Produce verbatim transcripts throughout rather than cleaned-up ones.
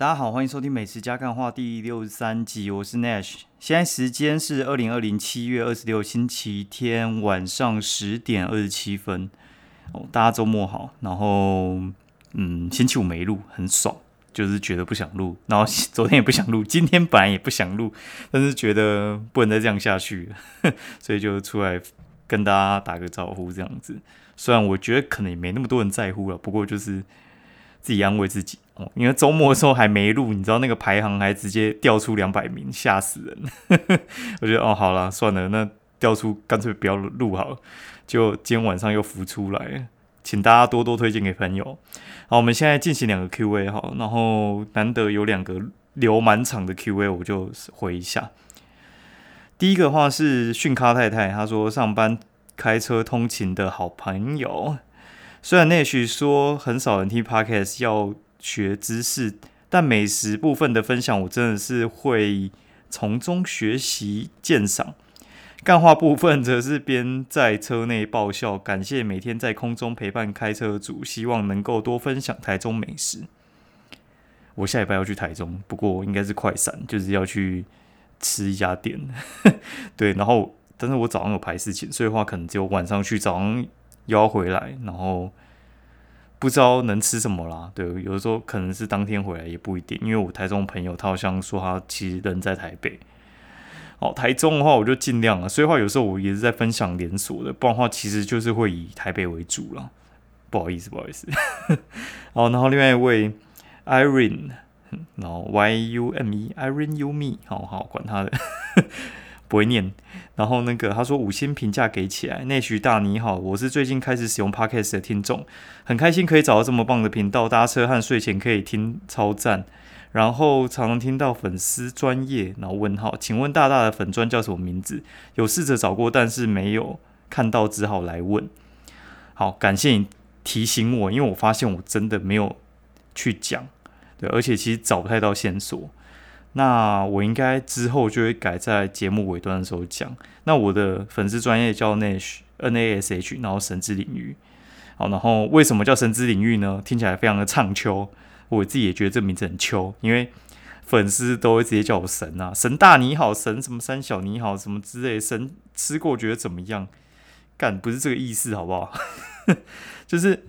大家好，欢迎收听《美食加干话》第六十三集，我是 Nash。现在时间是二零二零年七月二十六日星期天晚上十点二十七分。哦，大家周末好。然后，嗯，星期五没录，很爽，就是觉得不想录。然后昨天也不想录，今天本来也不想录，但是觉得不能再这样下去了，所以就出来跟大家打个招呼这样子。虽然我觉得可能也没那么多人在乎了，不过就是自己安慰自己。因为周末的时候还没录，你知道那个排行还直接掉出两百名，吓死人。我觉得哦，好啦，算了，那掉出干脆不要录好了。就今天晚上又浮出来了，请大家多多推荐给朋友。好，我们现在进行两个 Q A， 好，然后难得有两个留满场的 Q A， 我就回一下。第一个的话是迅咖太太，她说上班开车通勤的好朋友。虽然Nash说很少人听 Podcast 要学知识，但美食部分的分享我真的是会从中学习鉴赏，干话部分则是边在车内爆笑。感谢每天在空中陪伴开车主，希望能够多分享台中美食。我下礼拜要去台中，不过应该是快闪，就是要去吃一家店对，然后但是我早上有排事情，所以的话可能只有晚上去，早上又要回来，然后不知道能吃什么啦。对，有的时候可能是当天回来也不一定，因为我台中朋友他好像说他其实人在台北。哦，台中的话我就尽量了，所以的话有时候我也是在分享连锁的，不然的话其实就是会以台北为主啦。不好意思，不好意思。好，然后另外一位 Irene， 然后 Y U M E Irene U M E， 好好管他的。不会念，然后那个他说五星评价给起来。内徐大你好，我是最近开始使用 Podcast 的听众，很开心可以找到这么棒的频道，搭车和睡前可以听，超赞。然后常常听到粉丝专页，然后问号，请问大大的粉专叫什么名字？有试着找过，但是没有看到，只好来问。好，感谢你提醒我，因为我发现我真的没有去讲，对，而且其实找不太到线索。那我应该之后就会改在节目尾端的时候讲。那我的粉丝专页叫 Nash N A S H， 然后神之领域。好，然后为什么叫神之领域呢？听起来非常的唱秋，我自己也觉得这名字很秋，因为粉丝都会直接叫我神啊，神大你好，神什么三小你好，什么之类的，神吃过觉得怎么样？干，不是这个意思，好不好？就是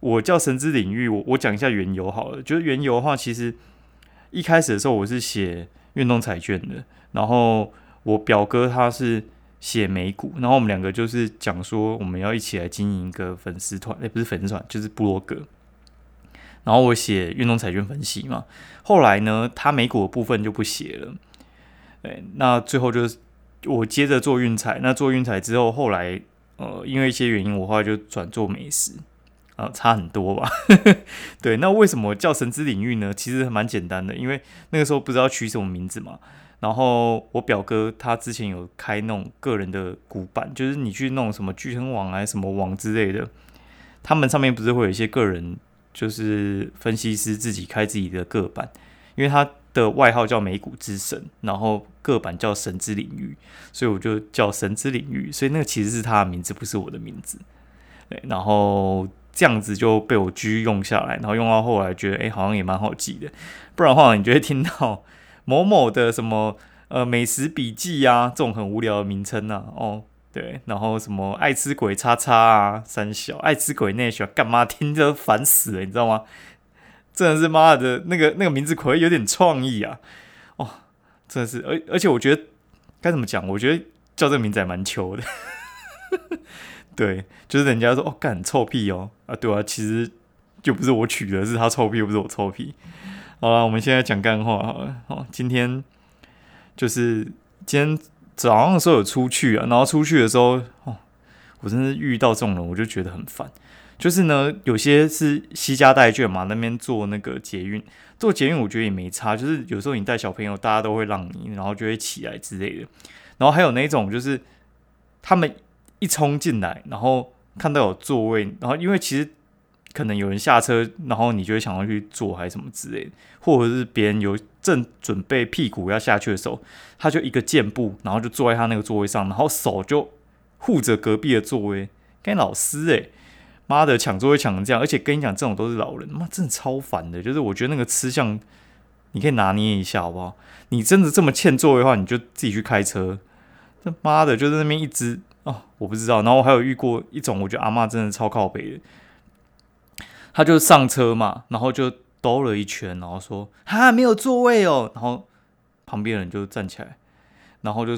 我叫神之领域，我我讲一下缘由好了。就是缘由的话，其实一开始的时候我是写运动彩券的，然后我表哥他是写美股，然后我们两个就是讲说我们要一起来经营一个粉丝团，欸、不是粉丝团，就是部落格。然后我写运动彩券分析嘛，后来呢他美股的部分就不写了，欸、那最后就是我接着做运彩，那做运彩之后，后来呃因为一些原因，我后来就转做美食。啊，差很多吧？对，那为什么叫神之领域呢？其实蛮简单的，因为那个时候不知道取什么名字嘛。然后我表哥他之前有开那种个人的古板，就是你去弄什么聚亨网啊、什么网之类的，他们上面不是会有一些个人，就是分析师自己开自己的个板，因为他的外号叫美股之神，然后个板叫神之领域，所以我就叫神之领域。所以那个其实是他的名字，不是我的名字。对，然后这样子就被我居用下来，然后用到后来觉得，哎、欸，好像也蛮好记的。不然的话，你就会听到某某的什么呃美食笔记啊，这种很无聊的名称啊。哦，对，然后什么爱吃鬼叉叉啊，三小爱吃鬼内小，干嘛听着烦死了，你知道吗？真的是妈的，那个那个名字可能有点创意啊。哦，真的是，而而且我觉得该怎么讲？我觉得叫这个名字还蛮糗的。对，就是人家说哦，干臭屁哦啊，对啊，其实就不是我取的，是他臭屁，又不是我臭屁。好啦，我们现在讲干话好了。哦，今天就是今天早上的时候有出去啊，然后出去的时候，哦，我真是遇到这种人，我就觉得很烦。就是呢，有些是西家带眷嘛，那边坐那个捷运，坐捷运我觉得也没差，就是有时候你带小朋友，大家都会让你，然后就会起来之类的。然后还有那种就是他们一冲进来，然后看到有座位，然后因为其实可能有人下车，然后你就会想要去坐还是什么之类的，或者是别人有正准备屁股要下去的时候，他就一个箭步，然后就坐在他那个座位上，然后手就护着隔壁的座位。跟老师哎、欸，妈的抢座位抢成这样，而且跟你讲这种都是老人，妈真的超烦的。就是我觉得那个吃相你可以拿捏一下好不好？你真的这么欠座位的话，你就自己去开车。这妈的，就在那边一直哦，我不知道。然后我还有遇过一种，我觉得阿嬷真的超靠北的，她就上车嘛，然后就兜了一圈，然后说哈没有座位哦，然后旁边人就站起来，然后就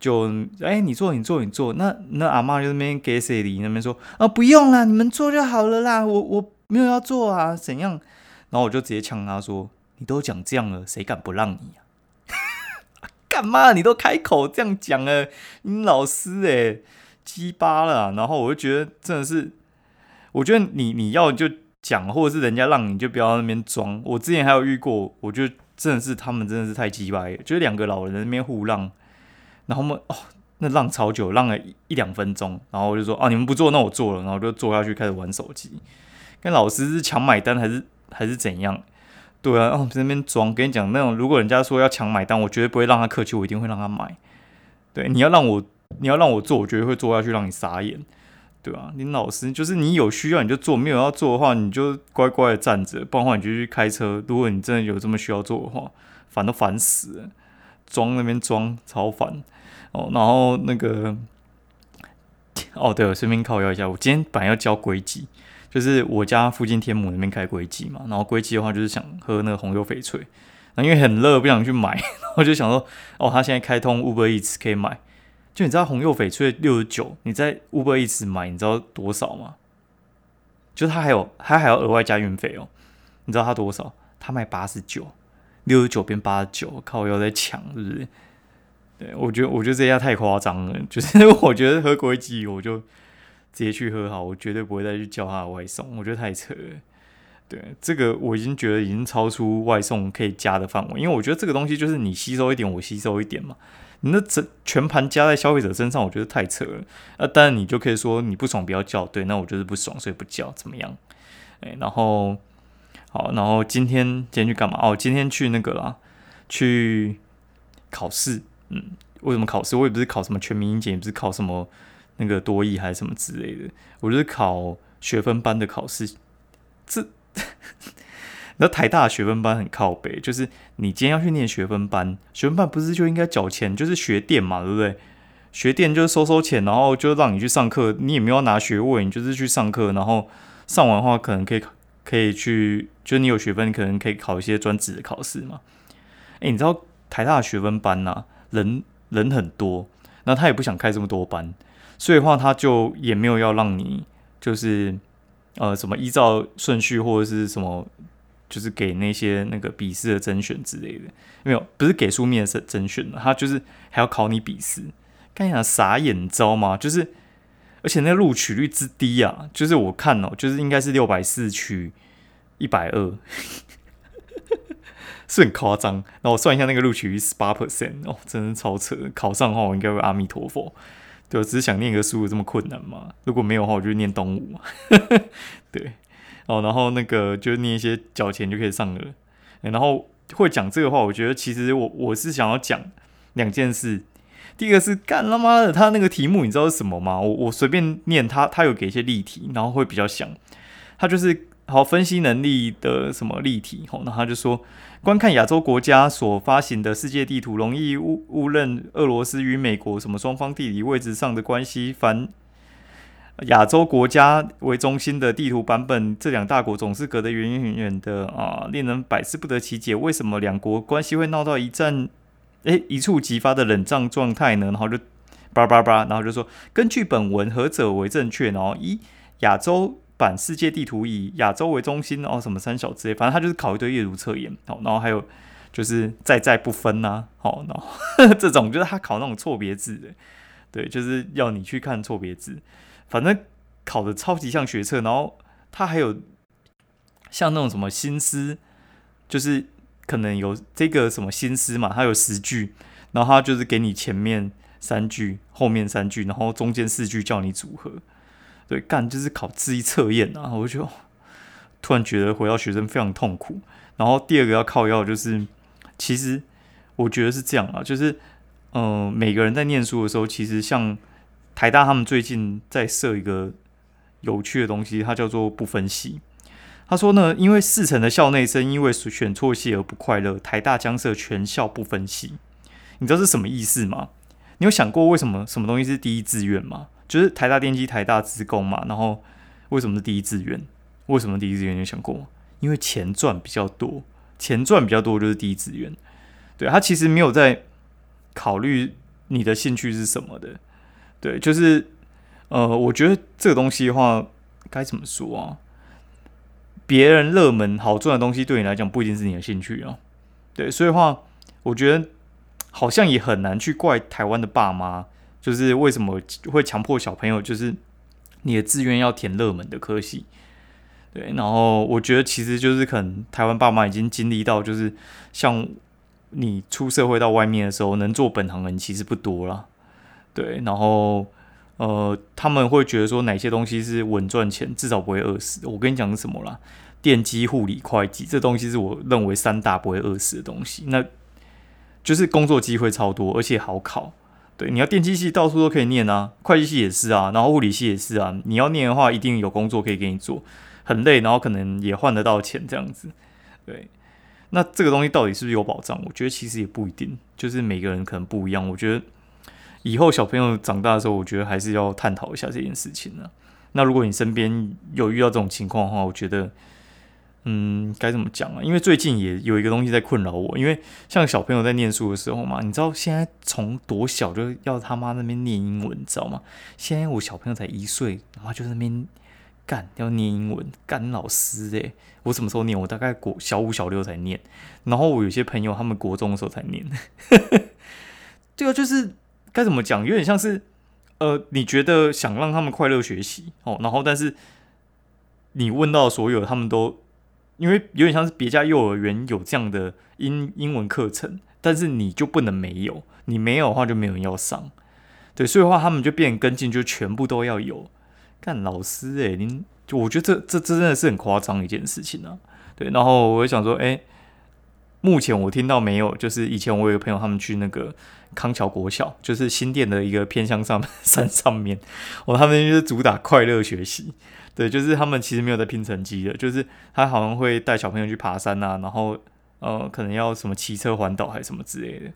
就哎、欸、你坐你坐你坐，那那阿嬷就那边给谁理那边说啊不用啦，你们坐就好了啦，我我没有要坐啊怎样？然后我就直接呛她说，你都讲这样了，谁敢不让你啊？干嘛？你都开口这样讲了，你老师哎、欸，鸡巴了、啊。然后我就觉得真的是，我觉得你你要就讲，或者是人家让你就不要在那边装。我之前还有遇过，我觉得真的是他们真的是太鸡巴了，就是两个老人在那边互让，然后我们哦那让超久，让了一一两分钟，然后我就说啊你们不坐，那我坐了，然后我就坐下去开始玩手机。跟老师是强买单还是还是怎样？对啊，哦，在那边装，跟你讲那种，如果人家说要强买单，我绝对不会让他客气，我一定会让他买。对，你要让我，你要让我做，我绝对会做下去，让你傻眼，对啊，你老师就是你有需要你就做，没有要做的话，你就乖乖的站着，不然的话你就去开车。如果你真的有这么需要做的话，烦都烦死了，装那边装超烦哦。然后那个，哦，对，我顺便靠腰一下，我今天本来要教轨迹。就是我家附近天母那边开龟记嘛，然后龟记的话就是想喝那个红柚翡翠，然后因为很热不想去买，然后就想说哦，他现在开通 Uber Eats 可以买，就你知道红柚翡翠六十九，你在 Uber Eats 买你知道多少吗？就是他还有他还要额外加运费哦，你知道他多少？他卖八十九， 六十九变八十九，靠腰在抢是不是？对，我觉得我觉得这家太夸张了，就是我觉得喝龟记我就直接去喝好，我绝对不会再去叫他的外送，我觉得太扯了。对，这个我已经觉得已经超出外送可以加的范围，因为我觉得这个东西就是你吸收一点，我吸收一点嘛。你那全盘加在消费者身上，我觉得太扯了。啊，当然你就可以说你不爽不要叫，对，那我就是不爽，所以不叫，怎么样？哎，然后好，然后今天今天去干嘛？哦，今天去那个啦，去考试。嗯，为什么考试？我也不是考什么全民英检，也不是考什么。那个多益还是什么之类的，我就是考学分班的考试。这，那台大的学分班很靠北，就是你今天要去念学分班，学分班不是就应该缴钱，就是学电嘛，对不对？学电就是收收钱，然后就让你去上课，你也没有拿学位，你就是去上课，然后上完的话可能可以可以去，就是你有学分，可能可以考一些专职的考试嘛。哎、欸，你知道台大的学分班啊，人人很多，那他也不想开这么多班。所以的话，他就也没有要让你就是呃什么依照顺序或者是什么，就是给那些那个笔试的甄选之类的，没有，不是给书面的甄选了，他就是还要考你笔试，干啥傻眼，你知道吗？就是而且那个录取率之低啊，就是我看哦，就是应该是六百四取一百二，是很夸张。然后我算一下那个录取率十八 percent 哦，真的超扯，考上的话我应该会阿弥陀佛。对，我只是想念个书，这么困难吗？如果没有的话，我就念东吴。对，哦，然后那个就念一些缴钱就可以上了。欸、然后会讲这个话，我觉得其实我我是想要讲两件事。第一个是干他妈的，他那个题目你知道是什么吗？我我随便念他，他有给一些例题，然后会比较详。他就是好分析能力的什么例题，哦，然后他就说，观看亚洲国家所发行的世界地图，容易误误认俄罗斯与美国什么双方地理位置上的关系。凡亚洲国家为中心的地图版本，这两大国总是隔得远远远的啊，令人百思不得其解，为什么两国关系会闹到一战，哎，一触即发的冷战状态呢？然后就叭叭叭，然后就说，根据本文何者为正确？然后一亚洲。版世界地图以亚洲为中心，然后什么三小之类，反正他就是考一堆阅读测验，然后还有就是在在不分啊，好，然后呵呵这种就是他考那种错别字的，对，就是要你去看错别字，反正考的超级像学测，然后他还有像那种什么新诗，就是可能有这个什么新诗嘛，他有十句，然后他就是给你前面三句，后面三句，然后中间四句叫你组合。对，干就是考智力测验啊！我就突然觉得回到学生非常痛苦。然后第二个要靠腰就是，其实我觉得是这样啊，就是嗯、呃，每个人在念书的时候，其实像台大他们最近在设一个有趣的东西，它叫做不分析。他说呢，因为四成的校内生因为选错系而不快乐，台大将设全校不分系。你知道是什么意思吗？你有想过为什么什么东西是第一志愿吗？就是台大电机、台大资工嘛，然后为什么是第一志愿？为什么第一志愿？你有想过吗？因为钱赚比较多，钱赚比较多就是第一志愿。对，他其实没有在考虑你的兴趣是什么的。对，就是呃，我觉得这个东西的话，该怎么说啊？别人热门好赚的东西对你来讲不一定是你的兴趣啊。对，所以的话，我觉得好像也很难去怪台湾的爸妈，就是为什么会强迫小朋友，就是你的志愿要填热门的科系。对，然后我觉得其实就是可能台湾爸妈已经经历到，就是像你出社会到外面的时候，能做本行人其实不多啦。对，然后呃，他们会觉得说哪些东西是稳赚钱，至少不会饿死。我跟你讲是什么啦？电机、护理、会计，这东西是我认为三大不会饿死的东西。那就是工作机会超多，而且好考。对，你要电机系到处都可以念啊，会计系也是啊，然后物理系也是啊。你要念的话，一定有工作可以给你做，很累，然后可能也换得到钱这样子。对，那这个东西到底是不是有保障？我觉得其实也不一定，就是每个人可能不一样。我觉得以后小朋友长大的时候，我觉得还是要探讨一下这件事情啊。那如果你身边有遇到这种情况的话，我觉得。嗯，该怎么讲啊？因为最近也有一个东西在困扰我，因为像小朋友在念书的时候嘛，你知道现在从多小就要他妈那边念英文，你知道吗？现在我小朋友才一岁，然后就在那边干要念英文，干老师哎、欸！我什么时候念？我大概国小五、小六才念，然后我有些朋友他们国中的时候才念。对啊，就是该怎么讲，有点像是呃，你觉得想让他们快乐学习哦，然后但是你问到所有他们都。因为有点像是别家幼儿园有这样的 英, 英文课程，但是你就不能没有，你没有的话就没有人要上，对，所以的话他们就变成跟进，就全部都要有。干老师哎、欸，您我觉得 这, 这, 这真的是很夸张一件事情啊。对，然后我就想说，哎，目前我听到没有，就是以前我有个朋友他们去那个康桥国小，就是新店的一个偏乡上山上面，哦，他们就是主打快乐学习。对，就是他们其实没有在拼成绩的，就是他好像会带小朋友去爬山啊，然后呃，可能要什么骑车环岛还是什么之类的。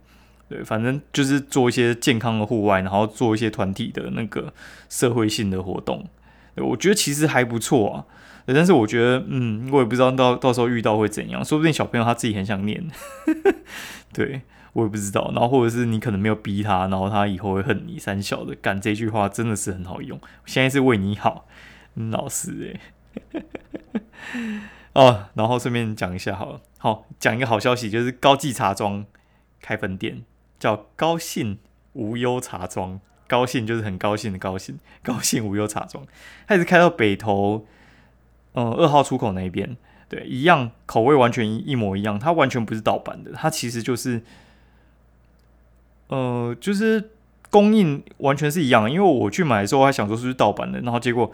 对，反正就是做一些健康的户外，然后做一些团体的那个社会性的活动。对，我觉得其实还不错啊，但是我觉得嗯，我也不知道到到时候遇到会怎样，说不定小朋友他自己很想念，对我也不知道。然后或者是你可能没有逼他，然后他以后会恨你三小的。干这句话真的是很好用，现在是为你好。老师哎、欸，哦，然后顺便讲一下好了，好讲一个好消息，就是高记茶庄开分店，叫高兴无忧茶庄。高兴就是很高兴的高兴，高兴无忧茶庄，它也是开到北投，嗯、呃，二号出口那边，对，一样口味完全一模一样，它完全不是盗版的，它其实就是，呃，就是供应完全是一样的，因为我去买的时候还想说是不是盗版的，然后结果。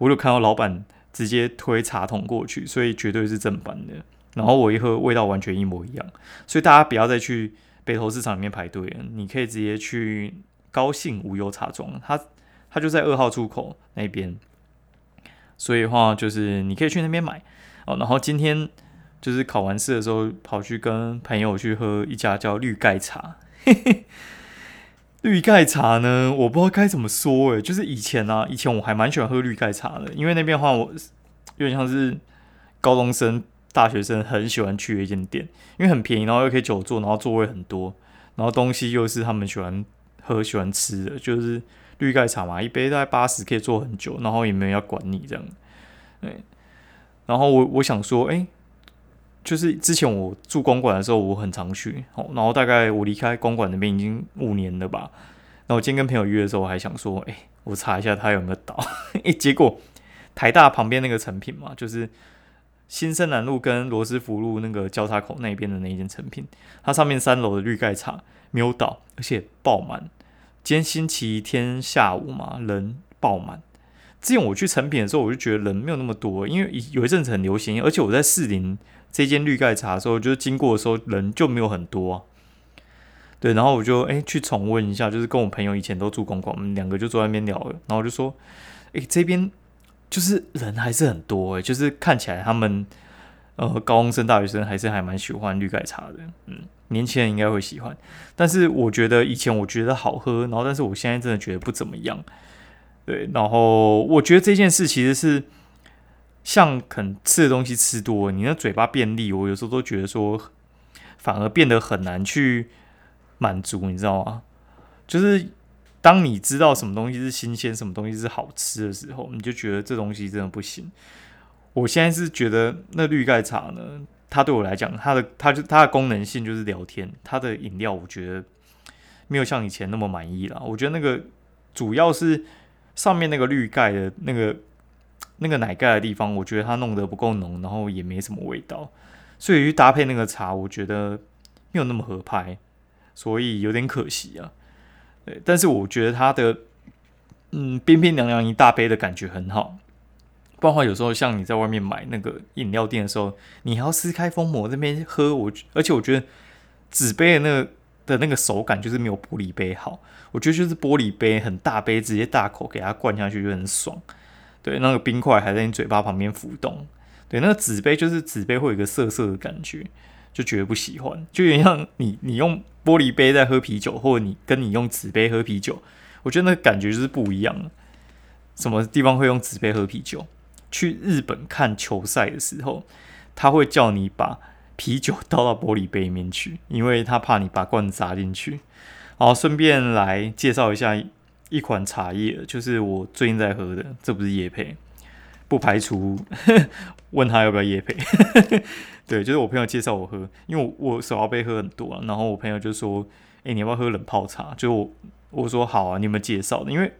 我就看到老板直接推茶桶过去，所以绝对是正版的。然后我一喝，味道完全一模一样，所以大家不要再去北投市场里面排队了，你可以直接去高兴无忧茶庄，它它就在二号出口那边。所以的话，就是你可以去那边买哦。然后今天就是考完试的时候，跑去跟朋友去喝一家叫绿盖茶。嘿嘿，绿盖茶呢，我不知道该怎么说诶，就是以前啊，以前我还蛮喜欢喝绿盖茶的，因为那边的话，我有点像是高中生、大学生很喜欢去的一间店，因为很便宜，然后又可以久坐，然后座位很多，然后东西又是他们喜欢喝、喜欢吃的，就是绿盖茶嘛，一杯大概八十，可以坐很久，然后也没有人要管你这样。对，然后我我想说，哎、欸。就是之前我住公馆的时候，我很常去，然后大概我离开公馆那边已经五年了吧。那我今天跟朋友约的时候，我还想说，哎、欸，我查一下他有没有倒。哎，结果台大旁边那个成品嘛，就是新生南路跟罗斯福路那个交叉口那边的那一间成品，它上面三楼的绿盖茶没有倒，而且爆满。今天星期天下午嘛，人爆满。之前我去成品的时候，我就觉得人没有那么多，因为有一阵子很流行，而且我在士林。这间绿盖茶的时候，就是经过的时候人就没有很多啊。对，然后我就哎去重温一下，就是跟我朋友以前都住公馆，我们两个就坐在那边聊了，然后我就说，哎，这边就是人还是很多诶、欸，就是看起来他们呃高中生、大学生还是还蛮喜欢绿盖茶的，嗯，年轻人应该会喜欢。但是我觉得以前我觉得好喝，然后但是我现在真的觉得不怎么样，对。然后我觉得这件事其实是像可能吃的东西吃多了，你那嘴巴变利，我有时候都觉得说反而变得很难去满足，你知道吗？就是当你知道什么东西是新鲜，什么东西是好吃的时候，你就觉得这东西真的不行。我现在是觉得那绿盖茶呢，它对我来讲，它的它就它的功能性就是聊天，它的饮料我觉得没有像以前那么满意啦。我觉得那个主要是上面那个绿盖的那个那个奶盖的地方，我觉得它弄得不够浓，然后也没什么味道，所以去搭配那个茶，我觉得没有那么合拍，所以有点可惜啊。但是我觉得它的嗯冰冰凉凉一大杯的感觉很好，不然的话有时候像你在外面买那个饮料店的时候，你还要撕开封膜那边喝，我而且我觉得纸杯的那个的那个手感就是没有玻璃杯好，我觉得就是玻璃杯很大杯，直接大口给它灌下去就很爽，对，那个冰块还在你嘴巴旁边浮动，对，那个纸杯就是纸杯会有一个涩涩的感觉，就觉得不喜欢，就有点像你你用玻璃杯在喝啤酒，或者你跟你用纸杯喝啤酒，我觉得那个感觉就是不一样。什么地方会用纸杯喝啤酒？去日本看球赛的时候，他会叫你把啤酒倒到玻璃杯里面去，因为他怕你把罐子砸进去。然后顺便来介绍一下一款茶叶，就是我最近在喝的，这不是业配，不排除问他要不要业配。对，就是我朋友介绍我喝，因为 我, 我手摇杯喝很多、啊、然后我朋友就说：“哎、欸，你要不要喝冷泡茶？”就我我说：“好啊，你有没有介绍的？”因为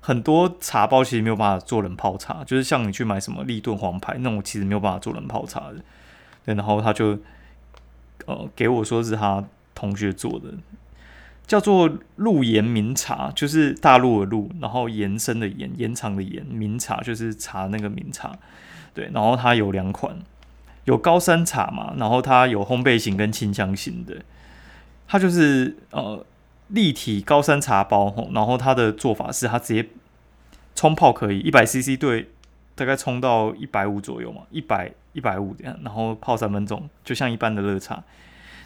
很多茶包其实没有办法做冷泡茶，就是像你去买什么立顿黄牌那种，其实没有办法做冷泡茶的。对，然后他就呃给我说是他同学做的，叫做陆延明茶，就是大陆的陆，然后延伸的延，延长的延，明茶就是茶那个明茶，对，然后它有两款，有高山茶嘛，然后它有烘焙型跟清香型的，它就是呃立体高山茶包，然后它的做法是它直接冲泡可以 一百 C C 对，大概冲到一百五左右嘛， 一百 一百五这样，然后泡三分钟，就像一般的热茶。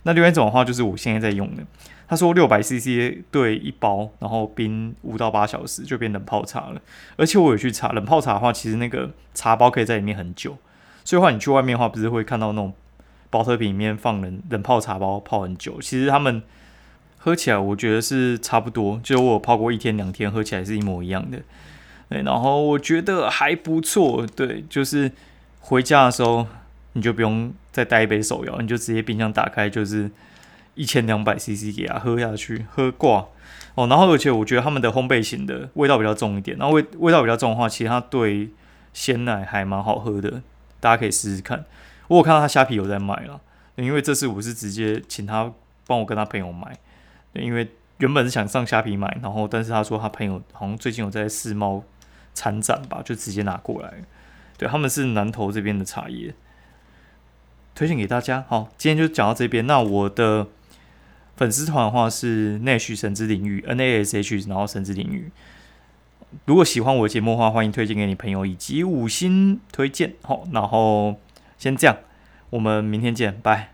那另外一种的话就是我现在在用的，他说 六百 C C 兑一包，然后冰五到八小时就变冷泡茶了。而且我有去查冷泡茶的话，其实那个茶包可以在里面很久，所以的话你去外面的话不是会看到那种保特瓶里面放 冷, 冷泡茶包泡很久，其实他们喝起来我觉得是差不多，就是我有泡过一天两天，喝起来是一模一样的，对，然后我觉得还不错，对，就是回家的时候你就不用再带一杯手摇，你就直接冰箱打开，就是一千两百 C C 给它喝下去，喝挂哦。然后而且我觉得他们的烘焙型的味道比较重一点，然后 味, 味道比较重的话，其实它对鲜奶还蛮好喝的，大家可以试试看。我有看到他虾皮有在卖啦，因为这次我是直接请他帮我跟他朋友买，因为原本是想上虾皮买，然后但是他说他朋友好像最近有在世贸参展吧，就直接拿过来。对，他们是南投这边的茶叶。推荐给大家。好，今天就讲到这边。那我的粉丝团的话是 Nash 神之领域 N A S H， 然后神之领域。如果喜欢我的节目的话，欢迎推荐给你朋友以及五星推荐。好，然后先这样，我们明天见，拜。